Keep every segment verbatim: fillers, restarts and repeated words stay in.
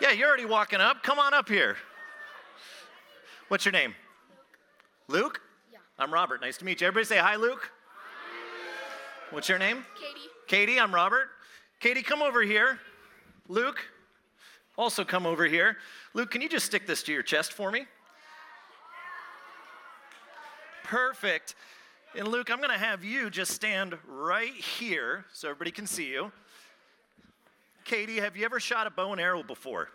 Yeah, you're already walking up. Come on up here. What's your name? Luke? Yeah. I'm Robert. Nice to meet you. Everybody say hi, Luke. Hi. What's your name? Katie. Katie, I'm Robert. Katie, come over here. Luke, also come over here. Luke, can you just stick this to your chest for me? Perfect. And Luke, I'm going to have you just stand right here so everybody can see you. Katie, have you ever shot a bow and arrow before?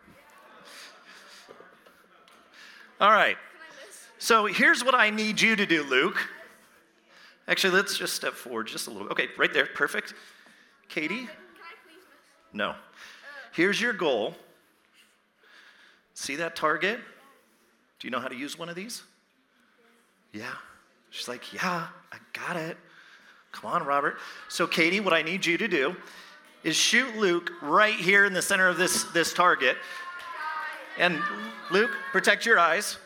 All right. So here's what I need you to do, Luke. Actually, let's just step forward just a little bit. Okay, right there. Perfect. Katie? Can I, can I please miss? No. Here's your goal. See that target? Do you know how to use one of these? Yeah. She's like, yeah, I got it. Come on, Robert. So, Katie, what I need you to do is shoot Luke right here in the center of this, this target. And Luke, protect your eyes.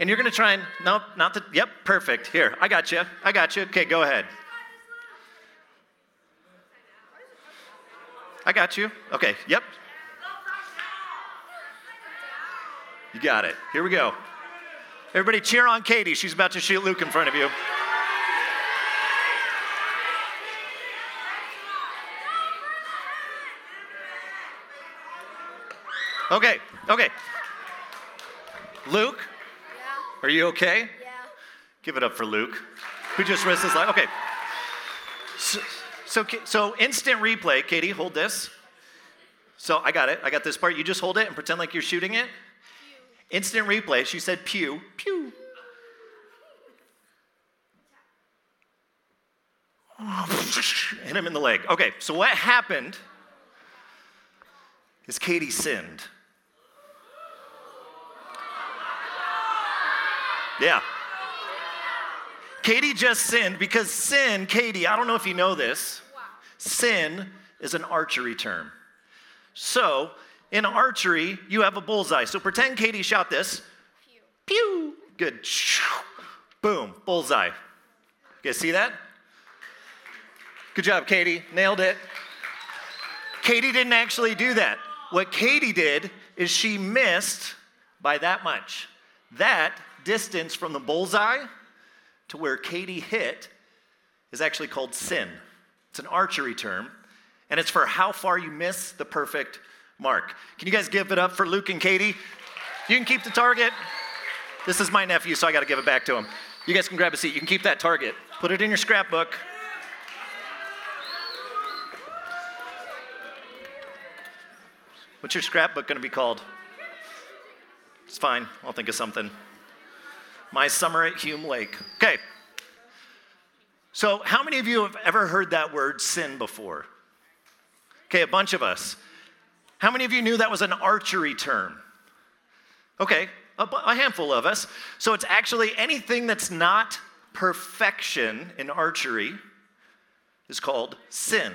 And you're going to try and, nope, not the, yep, perfect. Here, I got you. I got you. Okay, go ahead. I got you. Okay, yep. You got it. Here we go. Everybody cheer on Katie. She's about to shoot Luke in front of you. Okay, okay. Luke? Yeah. Are you okay? Yeah. Give it up for Luke, who just risked his life. Okay. So, so, so instant replay. Katie, hold this. So I got it. I got this part. You just hold it and pretend like you're shooting it. Pew. Instant replay. She said pew. Pew. Hit him in the leg. Okay, so what happened is Katie sinned. Yeah. Katie just sinned because sin, Katie, I don't know if you know this. Wow. Sin is an archery term. So in archery, you have a bullseye. So pretend Katie shot this. Pew. Pew. Good. Boom. Bullseye. You guys see that? Good job, Katie. Nailed it. Katie didn't actually do that. What Katie did is she missed by that much. That distance from the bullseye to where Katie hit is actually called sin. It's an archery term, and it's for how far you miss the perfect mark. Can you guys give it up for Luke and Katie? You can keep the target. This is my nephew, so I got to give it back to him. You guys can grab a seat. You can keep that target. Put it in your scrapbook. What's your scrapbook going to be called? It's fine. I'll think of something. My summer at Hume Lake. Okay. So how many of you have ever heard that word sin before? Okay, a bunch of us. How many of you knew that was an archery term? Okay, a, bu- a handful of us. So it's actually anything that's not perfection in archery is called sin.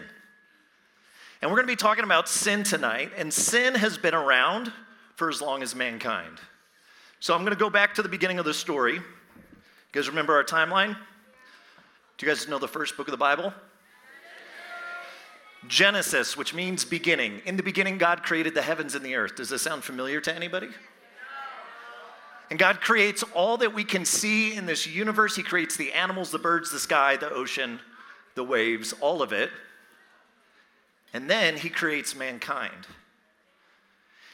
And we're going to be talking about sin tonight. And sin has been around for as long as mankind. So I'm going to go back to the beginning of the story. You guys remember our timeline? Do you guys know the first book of the Bible? Genesis, which means beginning. In the beginning, God created the heavens and the earth. Does this sound familiar to anybody? And God creates all that we can see in this universe. He creates the animals, the birds, the sky, the ocean, the waves, all of it. And then he creates mankind.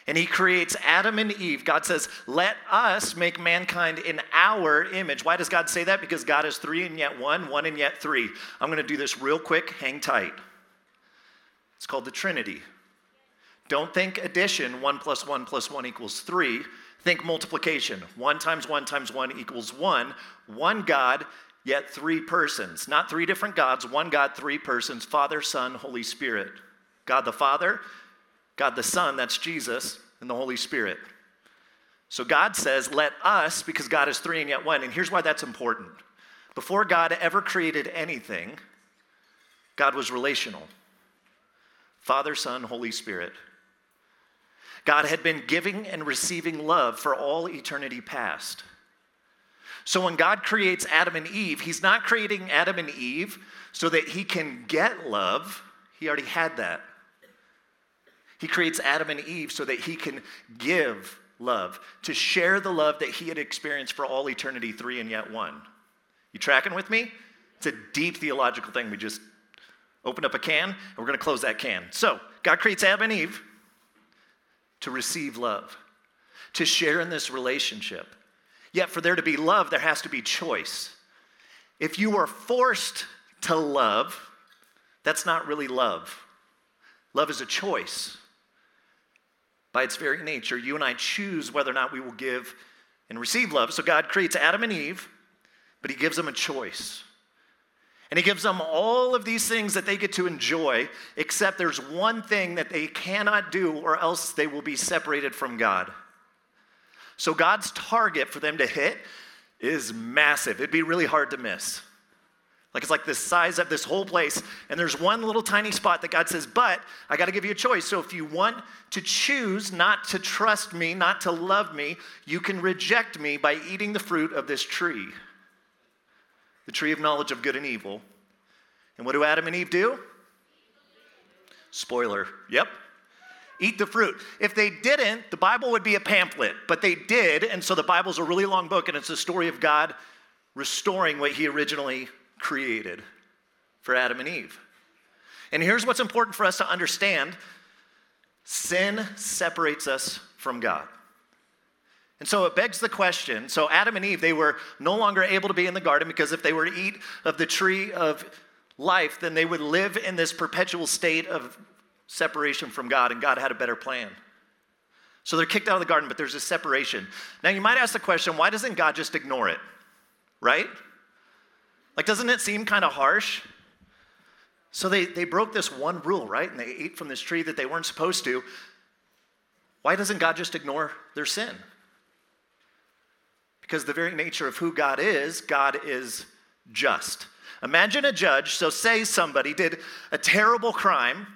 And he creates Adam and Eve. God says, let us make mankind in our image. Why does God say that? Because God is three and yet one, one and yet three. I'm going to do this real quick. Hang tight. It's called the Trinity. Don't think addition, one plus one plus one equals three. Think multiplication. One times one times one equals one. One God, yet three persons. Not three different gods. One God, three persons. Father, Son, Holy Spirit. God the Father, God the Son, that's Jesus, and the Holy Spirit. So God says, let us, because God is three and yet one, and here's why that's important. Before God ever created anything, God was relational. Father, Son, Holy Spirit. God had been giving and receiving love for all eternity past. So when God creates Adam and Eve, he's not creating Adam and Eve so that he can get love. He already had that. He creates Adam and Eve so that he can give love, to share the love that he had experienced for all eternity, three and yet one. You tracking with me? It's a deep theological thing. We just opened up a can, and we're going to close that can. So God creates Adam and Eve to receive love, to share in this relationship. Yet for there to be love, there has to be choice. If you are forced to love, that's not really love. Love is a choice. By its very nature, you and I choose whether or not we will give and receive love. So God creates Adam and Eve, but he gives them a choice. And he gives them all of these things that they get to enjoy, except there's one thing that they cannot do or else they will be separated from God. So God's target for them to hit is massive. It'd be really hard to miss. Like it's like the size of this whole place, and there's one little tiny spot that God says, but I got to give you a choice. So if you want to choose not to trust me, not to love me, you can reject me by eating the fruit of this tree, the tree of knowledge of good and evil. And what do Adam and Eve do? Spoiler, yep. Eat the fruit. If they didn't, the Bible would be a pamphlet, but they did, and so the Bible's a really long book, and it's the story of God restoring what he originally created for Adam and Eve. And here's what's important for us to understand. Sin separates us from God. And so it begs the question, so Adam and Eve, they were no longer able to be in the garden because if they were to eat of the tree of life, then they would live in this perpetual state of separation from God, and God had a better plan. So they're kicked out of the garden, but there's a separation. Now you might ask the question, why doesn't God just ignore it, right? Like, doesn't it seem kind of harsh? So they, they broke this one rule, right? And they ate from this tree that they weren't supposed to. Why doesn't God just ignore their sin? Because the very nature of who God is, God is just. Imagine a judge, so say somebody did a terrible crime,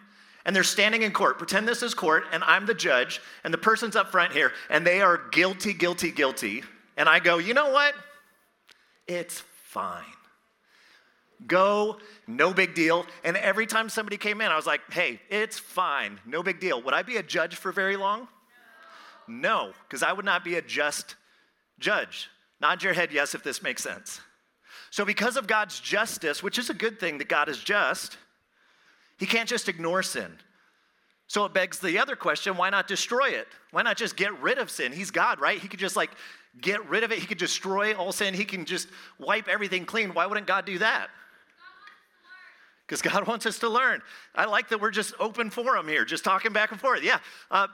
and they're standing in court. Pretend this is court, and I'm the judge, and the person's up front here, and they are guilty, guilty, guilty. And I go, you know what? It's fine. Go, no big deal. And every time somebody came in, I was like, hey, it's fine, no big deal. Would I be a judge for very long? No, because no, I would not be a just judge. Nod your head yes if this makes sense. So because of God's justice, which is a good thing that God is just, he can't just ignore sin. So it begs the other question, why not destroy it? Why not just get rid of sin? He's God, right? He could just like get rid of it. He could destroy all sin. He can just wipe everything clean. Why wouldn't God do that? Because God wants us to learn. I like that we're just open forum here, just talking back and forth. Yeah, uh,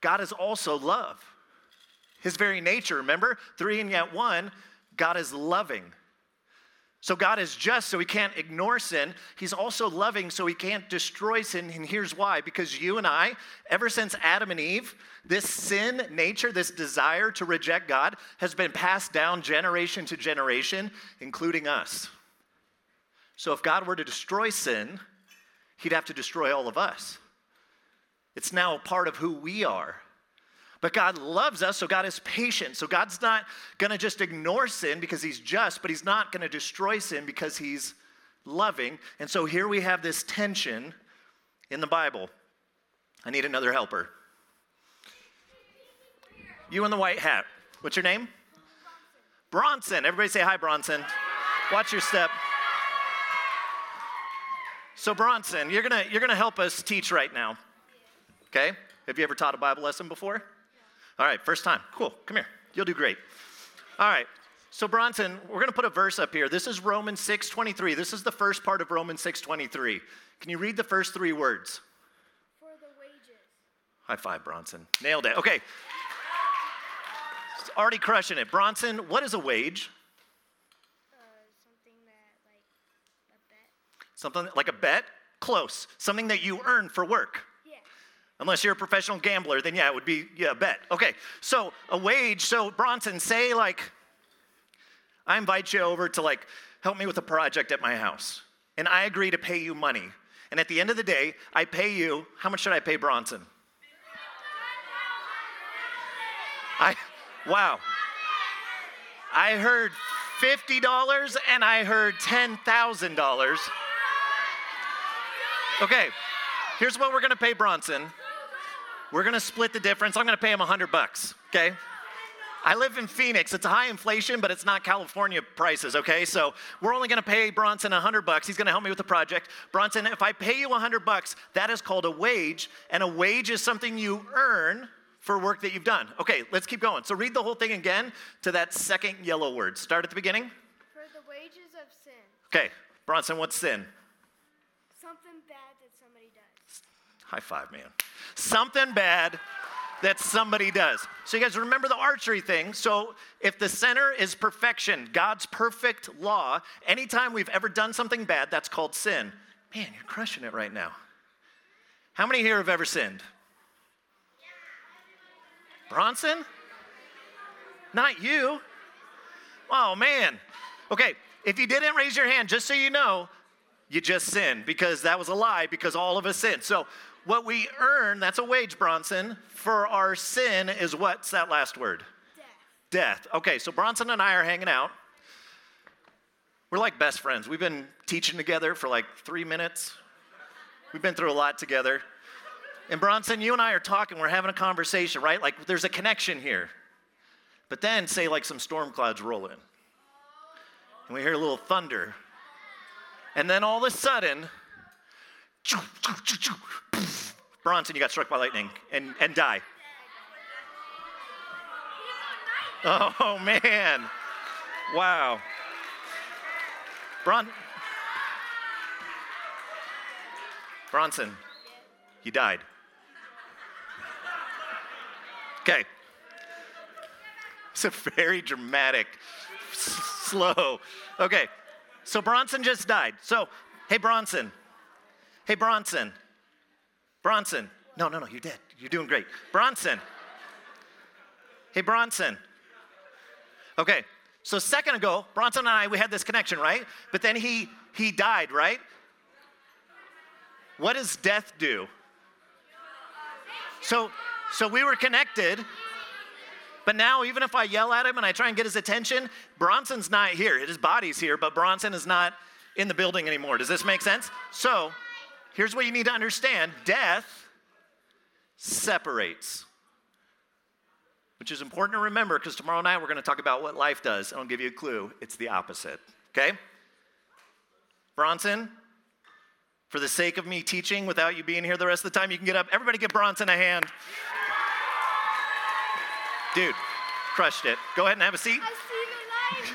God is also love. His very nature, remember? Three and yet one, God is loving. So God is just, so he can't ignore sin. He's also loving, so he can't destroy sin. And here's why. Because you and I, ever since Adam and Eve, this sin nature, this desire to reject God has been passed down generation to generation, including us. So if God were to destroy sin, he'd have to destroy all of us. It's now a part of who we are. But God loves us, so God is patient. So God's not going to just ignore sin because he's just, but he's not going to destroy sin because he's loving. And so here we have this tension in the Bible. I need another helper. You in the white hat. What's your name? Bronson. Everybody say hi, Bronson. Watch your step. So Bronson, you're gonna you're gonna help us teach right now, okay? Have you ever taught a Bible lesson before? Yeah. All right, first time. Cool. Come here. You'll do great. All right. So Bronson, we're gonna put a verse up here. This is Romans six twenty-three. This is the first part of Romans six twenty-three. Can you read the first three words? For the wages. High five, Bronson. Nailed it. Okay. It's already crushing it, Bronson. What is a wage? Something like a bet? Close. Something that you earn for work. Yeah. Unless you're a professional gambler, then yeah, it would be yeah, a bet. Okay, so a wage. So Bronson, say like, I invite you over to like help me with a project at my house. And I agree to pay you money. And at the end of the day, I pay you, how much should I pay Bronson? I, wow. I heard fifty dollars and I heard ten thousand dollars. Okay, here's what we're going to pay Bronson. We're going to split the difference. I'm going to pay him a hundred bucks, okay? I live in Phoenix. It's high inflation, but it's not California prices, okay? So we're only going to pay Bronson a hundred bucks. He's going to help me with the project. Bronson, if I pay you a hundred bucks, that is called a wage, and a wage is something you earn for work that you've done. Okay, let's keep going. So read the whole thing again to that second yellow word. Start at the beginning. For the wages of sin. Okay, Bronson, what's sin? Something bad that somebody does. High five, man. Something bad that somebody does. So you guys remember the archery thing. So if the center is perfection, God's perfect law, anytime we've ever done something bad, that's called sin. Man, you're crushing it right now. How many here have ever sinned? Bronson? Not you. Oh, man. Okay, if you didn't raise your hand, just so you know, you just sinned because that was a lie because all of us sinned. So what we earn, that's a wage, Bronson, for our sin is what's that last word? Death. Death. Okay, so Bronson and I are hanging out. We're like best friends. We've been teaching together for like three minutes. We've been through a lot together. And Bronson, you and I are talking. We're having a conversation, right? Like there's a connection here. But then say like some storm clouds roll in. And we hear a little thunder. And then all of a sudden, Bronson, you got struck by lightning and, and die. Oh, man. Wow. Bron- Bronson, you died. Okay. It's a very dramatic, slow. Okay. So Bronson just died. So, hey, Bronson. Hey, Bronson. Bronson. No, no, no, you're dead. You're doing great. Bronson. Hey, Bronson. Okay, so a second ago, Bronson and I, we had this connection, right? But then he he died, right? What does death do? So, so we were connected, but now even if I yell at him and I try and get his attention, Bronson's not here. His body's here, but Bronson is not in the building anymore. Does this make sense? So here's what you need to understand. Death separates, which is important to remember because tomorrow night we're going to talk about what life does. I'll give you a clue. It's the opposite, okay? Bronson, for the sake of me teaching without you being here the rest of the time, you can get up. Everybody give Bronson a hand. Dude, crushed it. Go ahead and have a seat. I see your light.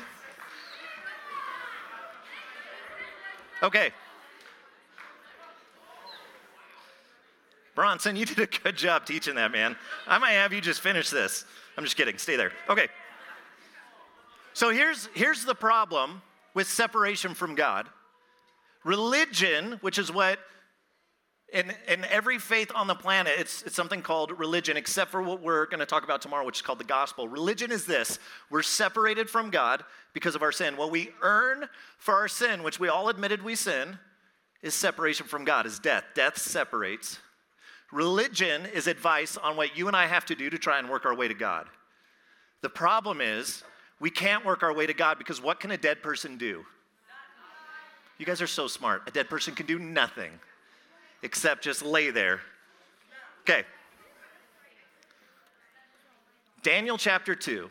Okay. Bronson, you did a good job teaching that, man. I might have you just finish this. I'm just kidding. Stay there. Okay. So here's, here's the problem with separation from God. Religion, which is what in, in every faith on the planet, it's, it's something called religion, except for what we're going to talk about tomorrow, which is called the gospel. Religion is this. We're separated from God because of our sin. What we earn for our sin, which we all admitted we sin, is separation from God, is death. Death separates. Religion is advice on what you and I have to do to try and work our way to God. The problem is we can't work our way to God because what can a dead person do? You guys are so smart. A dead person can do nothing except just lay there. Okay. Daniel chapter two,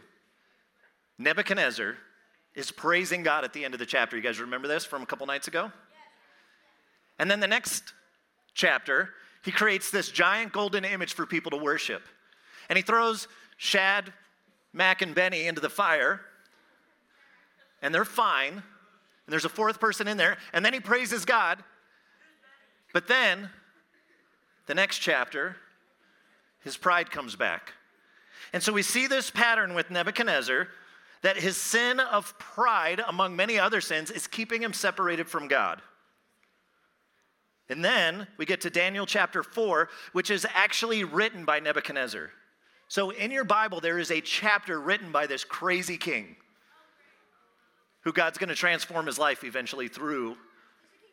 Nebuchadnezzar is praising God at the end of the chapter. You guys remember this from a couple nights ago? And then the next chapter, he creates this giant golden image for people to worship. And he throws Shadrach, Meshach, and Abednego into the fire. And they're fine. And there's a fourth person in there. And then he praises God. But then, the next chapter, his pride comes back. And so we see this pattern with Nebuchadnezzar that his sin of pride, among many other sins, is keeping him separated from God. And then we get to Daniel chapter four, which is actually written by Nebuchadnezzar. So in your Bible, there is a chapter written by this crazy king who God's going to transform his life eventually through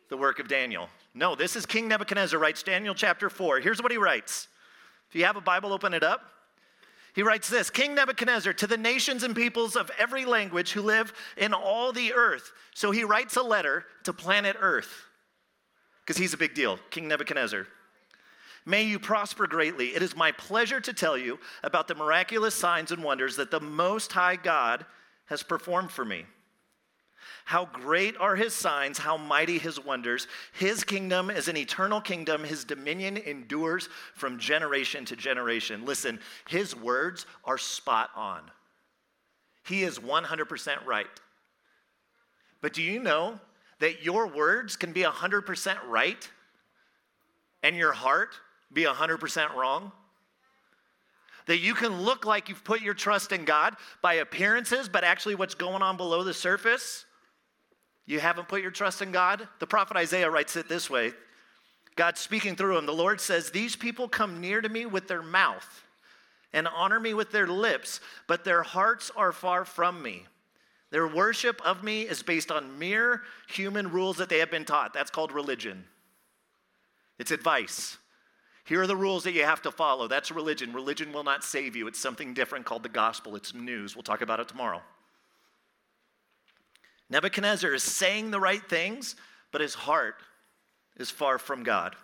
the work of Daniel. No, this is King Nebuchadnezzar writes Daniel chapter four. Here's what he writes. If you have a Bible, open it up. He writes this, King Nebuchadnezzar, to the nations and peoples of every language who live in all the earth. So he writes a letter to planet Earth. Because he's a big deal, King Nebuchadnezzar. May you prosper greatly. It is my pleasure to tell you about the miraculous signs and wonders that the Most High God has performed for me. How great are his signs, how mighty his wonders. His kingdom is an eternal kingdom. His dominion endures from generation to generation. Listen, his words are spot on. He is one hundred percent right. But do you know that your words can be one hundred percent right and your heart be one hundred percent wrong? That you can look like you've put your trust in God by appearances, but actually what's going on below the surface, you haven't put your trust in God? The prophet Isaiah writes it this way. God speaking through him, the Lord says, "These people come near to me with their mouth and honor me with their lips, but their hearts are far from me. Their worship of me is based on mere human rules that they have been taught." That's called religion. It's advice. Here are the rules that you have to follow. That's religion. Religion will not save you. It's something different called the gospel. It's news. We'll talk about it tomorrow. Nebuchadnezzar is saying the right things, but his heart is far from God.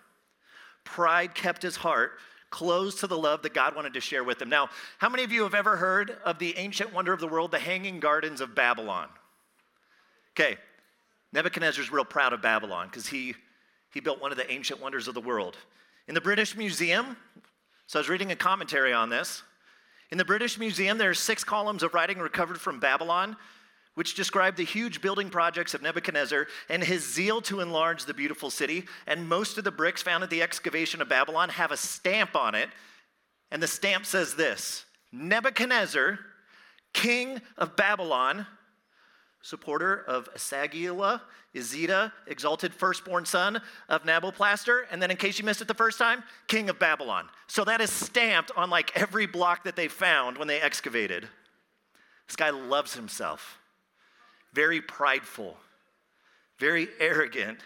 Pride kept his heart closed to the love that God wanted to share with him. Now, how many of you have ever heard of the ancient wonder of the world, the Hanging Gardens of Babylon? Okay, Nebuchadnezzar's real proud of Babylon because he, he built one of the ancient wonders of the world. In the British Museum, so I was reading a commentary on this. In the British Museum, there are six columns of writing recovered from Babylon, which describe the huge building projects of Nebuchadnezzar and his zeal to enlarge the beautiful city. And most of the bricks found at the excavation of Babylon have a stamp on it. And the stamp says this: Nebuchadnezzar, king of Babylon, supporter of Asagila, Isida, exalted firstborn son of Nabopolassar. And then in case you missed it the first time, king of Babylon. So that is stamped on like every block that they found when they excavated. This guy loves himself. Very prideful, very arrogant.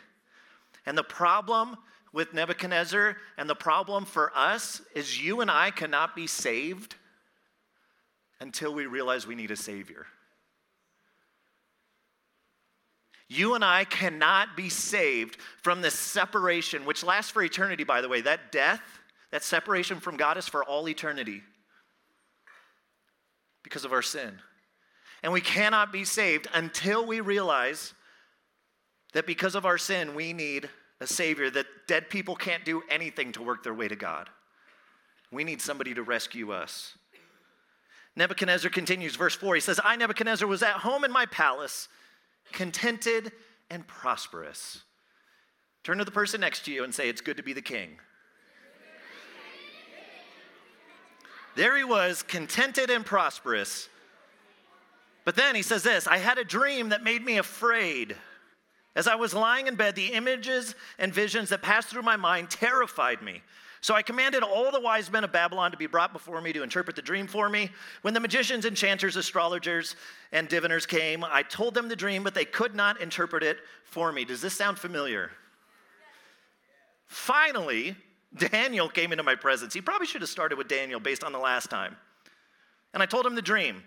And the problem with Nebuchadnezzar and the problem for us is you and I cannot be saved until we realize we need a Savior. You and I cannot be saved from this separation, which lasts for eternity, by the way. That death, that separation from God is for all eternity because of our sin. And we cannot be saved until we realize that because of our sin, we need a Savior, that dead people can't do anything to work their way to God. We need somebody to rescue us. Nebuchadnezzar continues, verse four, he says, "I, Nebuchadnezzar, was at home in my palace, contented and prosperous." Turn to the person next to you and say, "It's good to be the king." There he was, contented and prosperous. But then he says this, "I had a dream that made me afraid. As I was lying in bed, the images and visions that passed through my mind terrified me. So I commanded all the wise men of Babylon to be brought before me to interpret the dream for me. When the magicians, enchanters, astrologers, and diviners came, I told them the dream, but they could not interpret it for me." Does this sound familiar? "Finally, Daniel came into my presence." He probably should have started with Daniel based on the last time. "And I told him the dream."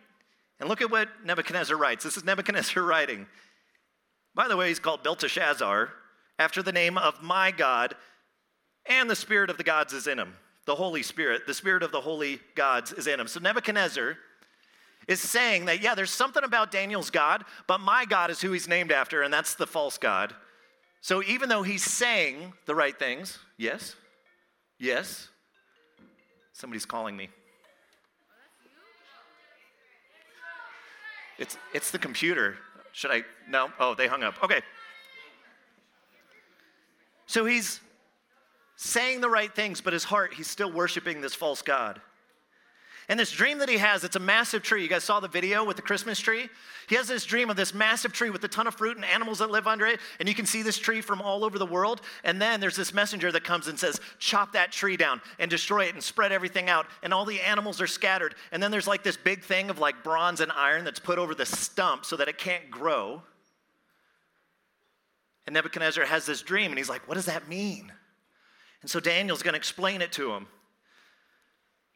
And look at what Nebuchadnezzar writes. This is Nebuchadnezzar writing. By the way, he's called Belteshazzar, after the name of my God, and the spirit of the gods is in him. The Holy Spirit, the spirit of the holy gods is in him. So Nebuchadnezzar is saying that, yeah, there's something about Daniel's God, but my God is who he's named after, and that's the false God. So even though he's saying the right things, yes, yes, somebody's calling me. It's it's the computer. Should I? No? Oh, they hung up. Okay. So he's saying the right things, but his heart, he's still worshiping this false god. And this dream that he has, it's a massive tree. You guys saw the video with the Christmas tree? He has this dream of this massive tree with a ton of fruit and animals that live under it. And you can see this tree from all over the world. And then there's this messenger that comes and says, chop that tree down and destroy it and spread everything out. And all the animals are scattered. And then there's like this big thing of like bronze and iron that's put over the stump so that it can't grow. And Nebuchadnezzar has this dream and he's like, what does that mean? And so Daniel's going to explain it to him.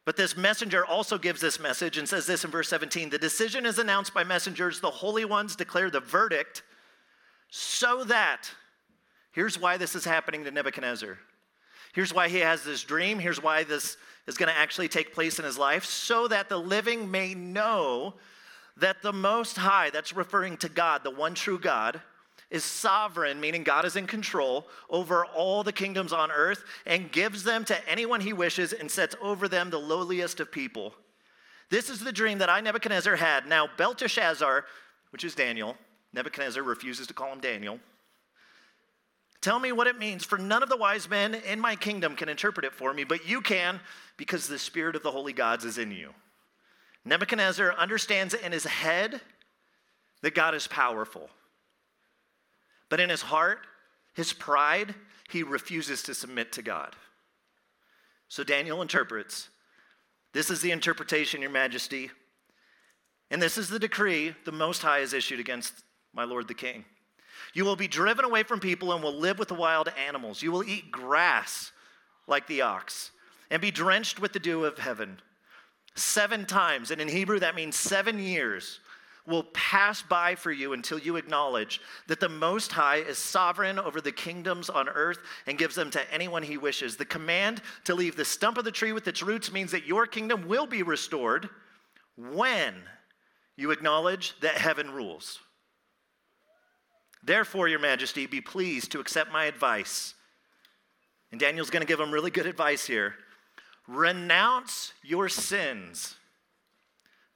But this messenger also gives this message and says this in verse seventeen, "The decision is announced by messengers. The holy ones declare the verdict so that," here's why this is happening to Nebuchadnezzar. Here's why he has this dream. Here's why this is going to actually take place in his life, so that the living may know that the Most High, that's referring to God, the one true God, is sovereign, meaning God is in control over all the kingdoms on earth and gives them to anyone he wishes and sets over them the lowliest of people. This is the dream that I, Nebuchadnezzar, had. Now, Belteshazzar, which is Daniel, Nebuchadnezzar refuses to call him Daniel. Tell me what it means, for none of the wise men in my kingdom can interpret it for me, but you can, because the Spirit of the holy gods is in you. Nebuchadnezzar understands in his head that God is powerful. But in his heart, his pride, he refuses to submit to God. So Daniel interprets. This is the interpretation, Your Majesty. And this is the decree the Most High has issued against my lord the king. You will be driven away from people and will live with the wild animals. You will eat grass like the ox and be drenched with the dew of heaven. Seven times, and in Hebrew that means seven years, will pass by for you until you acknowledge that the Most High is sovereign over the kingdoms on earth and gives them to anyone he wishes. The command to leave the stump of the tree with its roots means that your kingdom will be restored when you acknowledge that heaven rules. Therefore, Your Majesty, be pleased to accept my advice. And Daniel's going to give him really good advice here. Renounce your sins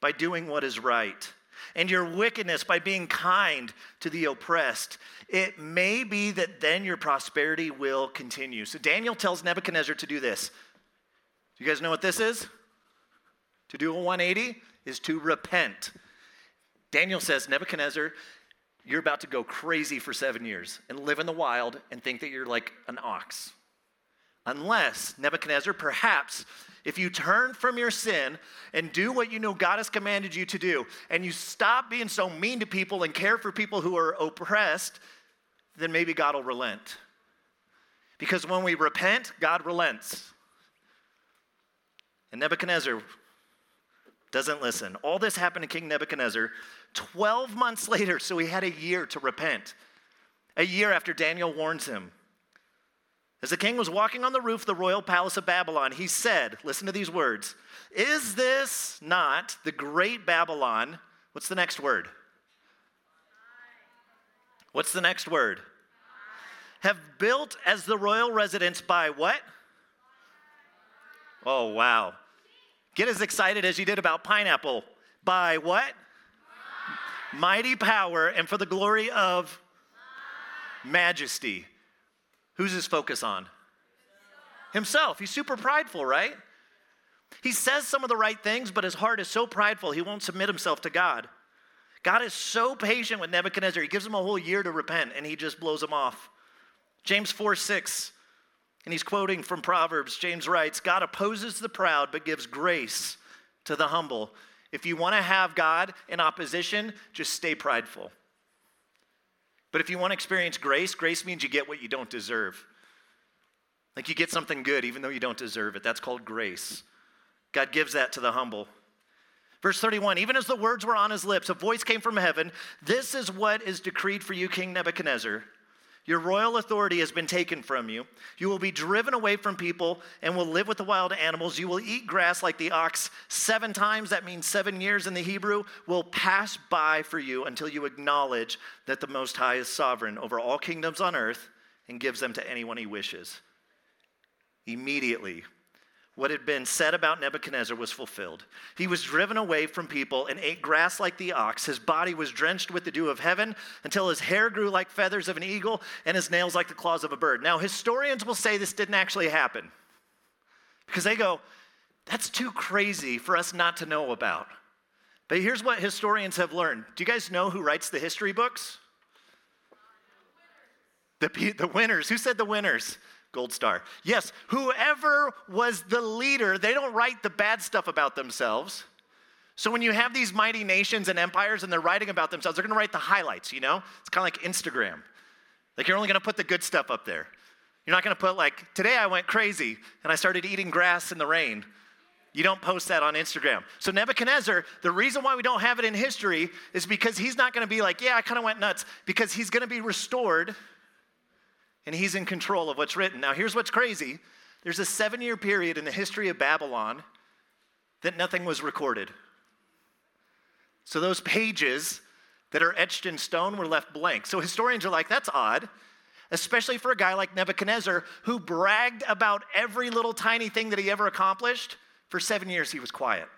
by doing what is right, and your wickedness by being kind to the oppressed. It may be that then your prosperity will continue. So Daniel tells Nebuchadnezzar to do this. Do you guys know what this is? To do a one eighty is to repent. Daniel says, Nebuchadnezzar, you're about to go crazy for seven years and live in the wild and think that you're like an ox. Unless, Nebuchadnezzar, perhaps, if you turn from your sin and do what you know God has commanded you to do, and you stop being so mean to people and care for people who are oppressed, then maybe God will relent. Because when we repent, God relents. And Nebuchadnezzar doesn't listen. All this happened to King Nebuchadnezzar twelve months later, so he had a year to repent. A year after Daniel warns him. As the king was walking on the roof of the royal palace of Babylon, he said, listen to these words, is this not the great Babylon? What's the next word? What's the next word? Have built as the royal residence by what? Oh, wow. Get as excited as you did about pineapple. By what? Mighty power and for the glory of majesty. Who's his focus on? Himself. He's super prideful, right? He says some of the right things, but his heart is so prideful, he won't submit himself to God. God is so patient with Nebuchadnezzar. He gives him a whole year to repent, and he just blows him off. James four six, and he's quoting from Proverbs. James writes, God opposes the proud, but gives grace to the humble. If you want to have God in opposition, just stay prideful. But if you want to experience grace, grace means you get what you don't deserve. Like you get something good even though you don't deserve it. That's called grace. God gives that to the humble. Verse thirty-one, even as the words were on his lips, a voice came from heaven. This is what is decreed for you, King Nebuchadnezzar. Your royal authority has been taken from you. You will be driven away from people and will live with the wild animals. You will eat grass like the ox seven times. That means seven years in the Hebrew will pass by for you until you acknowledge that the Most High is sovereign over all kingdoms on earth and gives them to anyone he wishes. Immediately, what had been said about Nebuchadnezzar was fulfilled. He was driven away from people and ate grass like the ox. His body was drenched with the dew of heaven until his hair grew like feathers of an eagle and his nails like the claws of a bird. Now, historians will say this didn't actually happen because they go, that's too crazy for us not to know about. But here's what historians have learned. Do you guys know who writes the history books? The winners. The, the winners. Who said the winners? Gold star. Yes, whoever was the leader, they don't write the bad stuff about themselves. So when you have these mighty nations and empires and they're writing about themselves, they're going to write the highlights, you know? It's kind of like Instagram. Like you're only going to put the good stuff up there. You're not going to put like, today I went crazy and I started eating grass in the rain. You don't post that on Instagram. So Nebuchadnezzar, the reason why we don't have it in history is because he's not going to be like, yeah, I kind of went nuts, because he's going to be restored. And he's in control of what's written. Now, here's what's crazy. There's a seven-year period in the history of Babylon that nothing was recorded. So those pages that are etched in stone were left blank. So historians are like, that's odd, especially for a guy like Nebuchadnezzar who bragged about every little tiny thing that he ever accomplished. For seven years, he was quiet.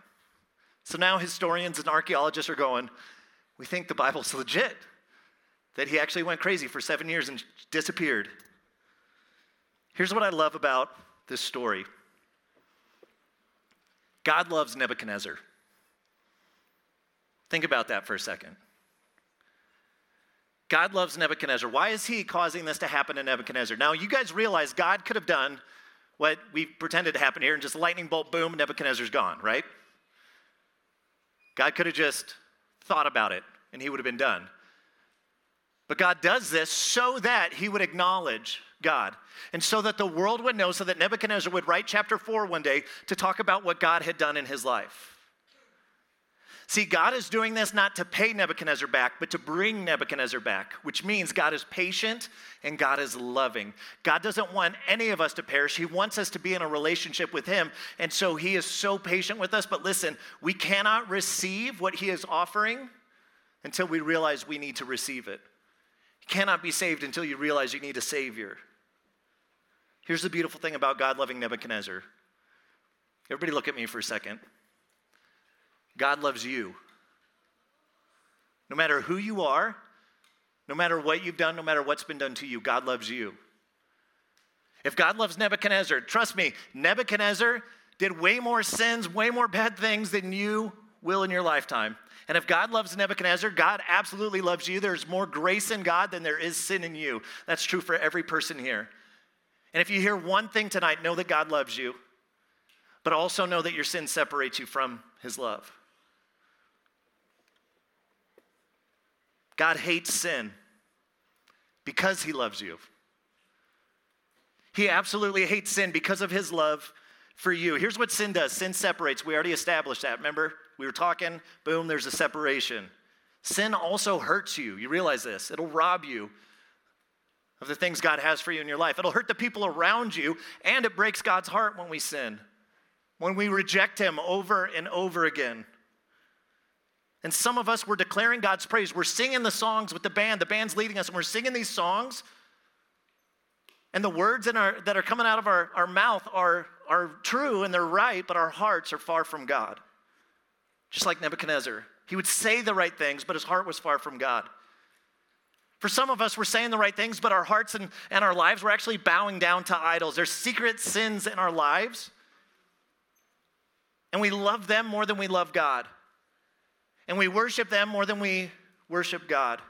So now historians and archaeologists are going, we think the Bible's legit, that he actually went crazy for seven years and disappeared. Here's what I love about this story. God loves Nebuchadnezzar. Think about that for a second. God loves Nebuchadnezzar. Why is he causing this to happen to Nebuchadnezzar? Now, you guys realize God could have done what we pretended to happen here and just lightning bolt, boom, Nebuchadnezzar's gone, right? God could have just thought about it and he would have been done. But God does this so that he would acknowledge God and so that the world would know, so that Nebuchadnezzar would write chapter four one day to talk about what God had done in his life. See, God is doing this not to pay Nebuchadnezzar back, but to bring Nebuchadnezzar back, which means God is patient and God is loving. God doesn't want any of us to perish. He wants us to be in a relationship with him, and so he is so patient with us. But listen, we cannot receive what he is offering until we realize we need to receive it. You cannot be saved until you realize you need a Savior. Here's the beautiful thing about God loving Nebuchadnezzar. Everybody look at me for a second. God loves you. No matter who you are, no matter what you've done, no matter what's been done to you, God loves you. If God loves Nebuchadnezzar, trust me, Nebuchadnezzar did way more sins, way more bad things than you will in your lifetime. And if God loves Nebuchadnezzar, God absolutely loves you. There's more grace in God than there is sin in you. That's true for every person here. And if you hear one thing tonight, know that God loves you, but also know that your sin separates you from his love. God hates sin because he loves you. He absolutely hates sin because of his love for you. Here's what sin does. Sin separates. We already established that. Remember, we were talking, boom, there's a separation. Sin also hurts you. You realize this. It'll rob you of the things God has for you in your life. It'll hurt the people around you, and it breaks God's heart when we sin, when we reject him over and over again. And some of us, we're declaring God's praise. We're singing the songs with the band. The band's leading us, and we're singing these songs. And the words in our, that are coming out of our, our mouth are, are true, and they're right, but our hearts are far from God. Just like Nebuchadnezzar. He would say the right things, but his heart was far from God. For some of us, we're saying the right things, but our hearts and, and our lives, we're actually bowing down to idols. There's secret sins in our lives. And we love them more than we love God. And we worship them more than we worship God.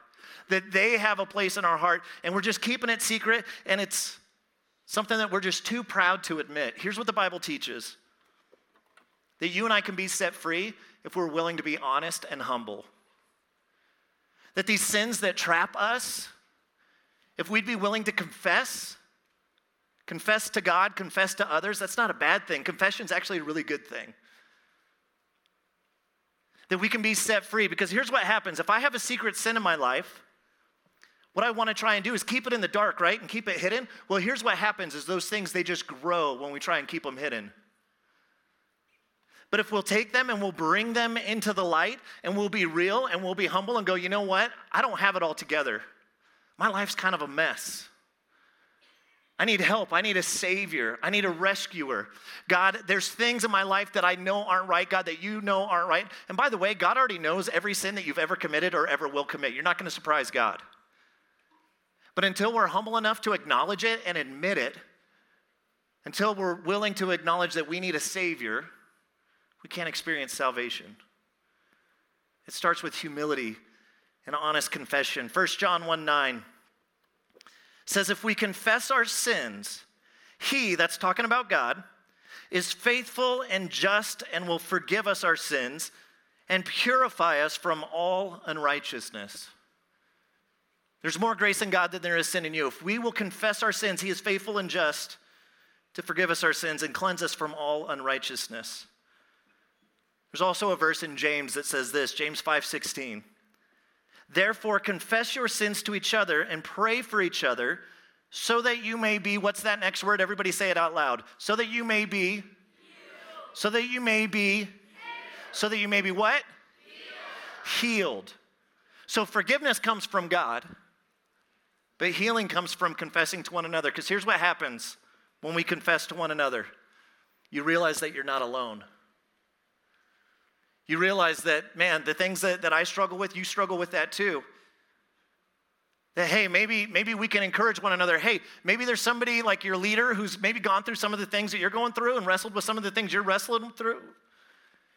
That they have a place in our heart, and we're just keeping it secret, and it's something that we're just too proud to admit. Here's what the Bible teaches. That you and I can be set free if we're willing to be honest and humble. That these sins that trap us, if we'd be willing to confess, confess to God, confess to others, that's not a bad thing. Confession's actually a really good thing. That we can be set free, because here's what happens. If I have a secret sin in my life, what I want to try and do is keep it in the dark, right? And keep it hidden. Well, here's what happens is those things, they just grow when we try and keep them hidden. But if we'll take them and we'll bring them into the light, and we'll be real and we'll be humble and go, you know what? I don't have it all together. My life's kind of a mess. I need help. I need a Savior. I need a rescuer. God, there's things in my life that I know aren't right, God, that you know aren't right. And by the way, God already knows every sin that you've ever committed or ever will commit. You're not going to surprise God. But until we're humble enough to acknowledge it and admit it, until we're willing to acknowledge that we need a Savior, we can't experience salvation. It starts with humility and honest confession. First John one nine says, if we confess our sins, he, that's talking about God, is faithful and just and will forgive us our sins and purify us from all unrighteousness. There's more grace in God than there is sin in you. If we will confess our sins, he is faithful and just to forgive us our sins and cleanse us from all unrighteousness. There's also a verse in James that says this, James five sixteen. Therefore, confess your sins to each other and pray for each other So that you may be, what's that next word? Everybody say it out loud. So that you may be. Healed. So that you may be. Healed. So that you may be what? Healed. Healed. So forgiveness comes from God, but healing comes from confessing to one another. Because here's what happens when we confess to one another. You realize that you're not alone. You realize that, man, the things that, that I struggle with, you struggle with that too. That, hey, maybe maybe we can encourage one another. Hey, maybe there's somebody like your leader who's maybe gone through some of the things that you're going through and wrestled with some of the things you're wrestling through.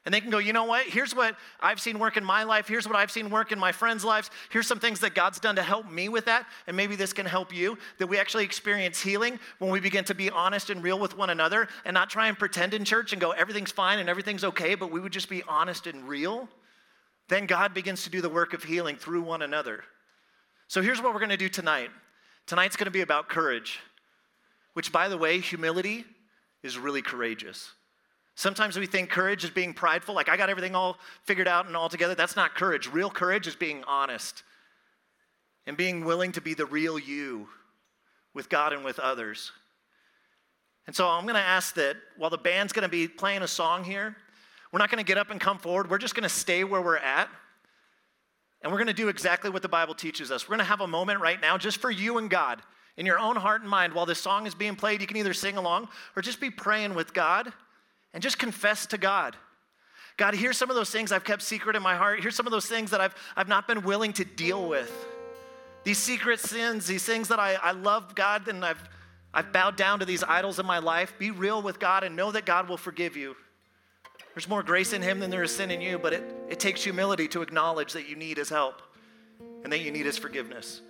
And they can go, you know what? Here's what I've seen work in my life. Here's what I've seen work in my friends' lives. Here's some things that God's done to help me with that. And maybe this can help you. That we actually experience healing when we begin to be honest and real with one another and not try and pretend in church and go, everything's fine and everything's okay, but we would just be honest and real. Then God begins to do the work of healing through one another. So here's what we're going to do tonight. Tonight's going to be about courage, which, by the way, humility is really courageous. Sometimes we think courage is being prideful, like I got everything all figured out and all together. That's not courage. Real courage is being honest and being willing to be the real you with God and with others. And so I'm going to ask that while the band's going to be playing a song here, we're not going to get up and come forward. We're just going to stay where we're at. And we're going to do exactly what the Bible teaches us. We're going to have a moment right now just for you and God in your own heart and mind. While this song is being played, you can either sing along or just be praying with God. And just confess to God. God, here's some of those things I've kept secret in my heart. Here's some of those things that I've I've not been willing to deal with. These secret sins, these things that I, I love God, and I've I've bowed down to these idols in my life. Be real with God and know that God will forgive you. There's more grace in him than there is sin in you, but it, it takes humility to acknowledge that you need his help and that you need his forgiveness.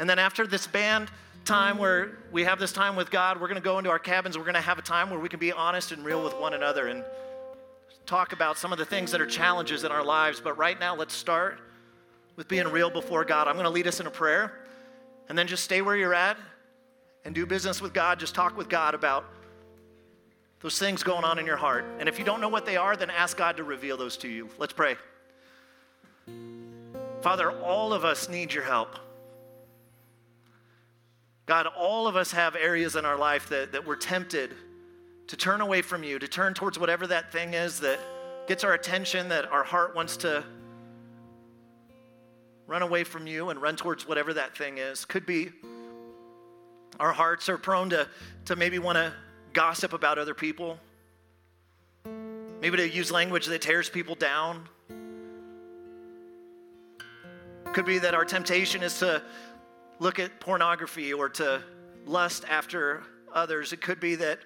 And then after this band time where we have this time with God, we're going to go into our cabins. We're going to have a time where we can be honest and real with one another and talk about some of the things that are challenges in our lives. But right now, let's start with being real before God. I'm going to lead us in a prayer, and then just stay where you're at and do business with God. Just talk with God about those things going on in your heart. And if you don't know what they are, then ask God to reveal those to you. Let's pray. Father, all of us need your help. God, all of us have areas in our life that, that we're tempted to turn away from you, to turn towards whatever that thing is that gets our attention, that our heart wants to run away from you and run towards whatever that thing is. Could be our hearts are prone to, to maybe want to gossip about other people, maybe to use language that tears people down. Could be that our temptation is to look at pornography or to lust after others. It could be that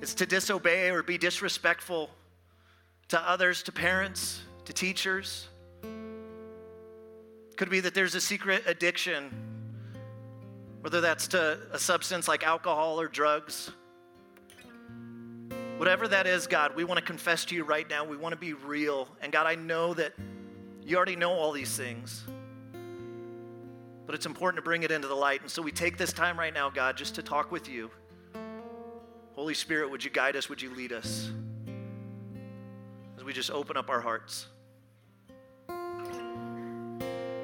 it's to disobey or be disrespectful to others, to parents, to teachers. Could be that there's a secret addiction, whether that's to a substance like alcohol or drugs. Whatever that is, God, we want to confess to you right now. We want to be real. And God, I know that you already know all these things. But it's important to bring it into the light. And so we take this time right now, God, just to talk with you. Holy Spirit, would you guide us? Would you lead us? As we just open up our hearts.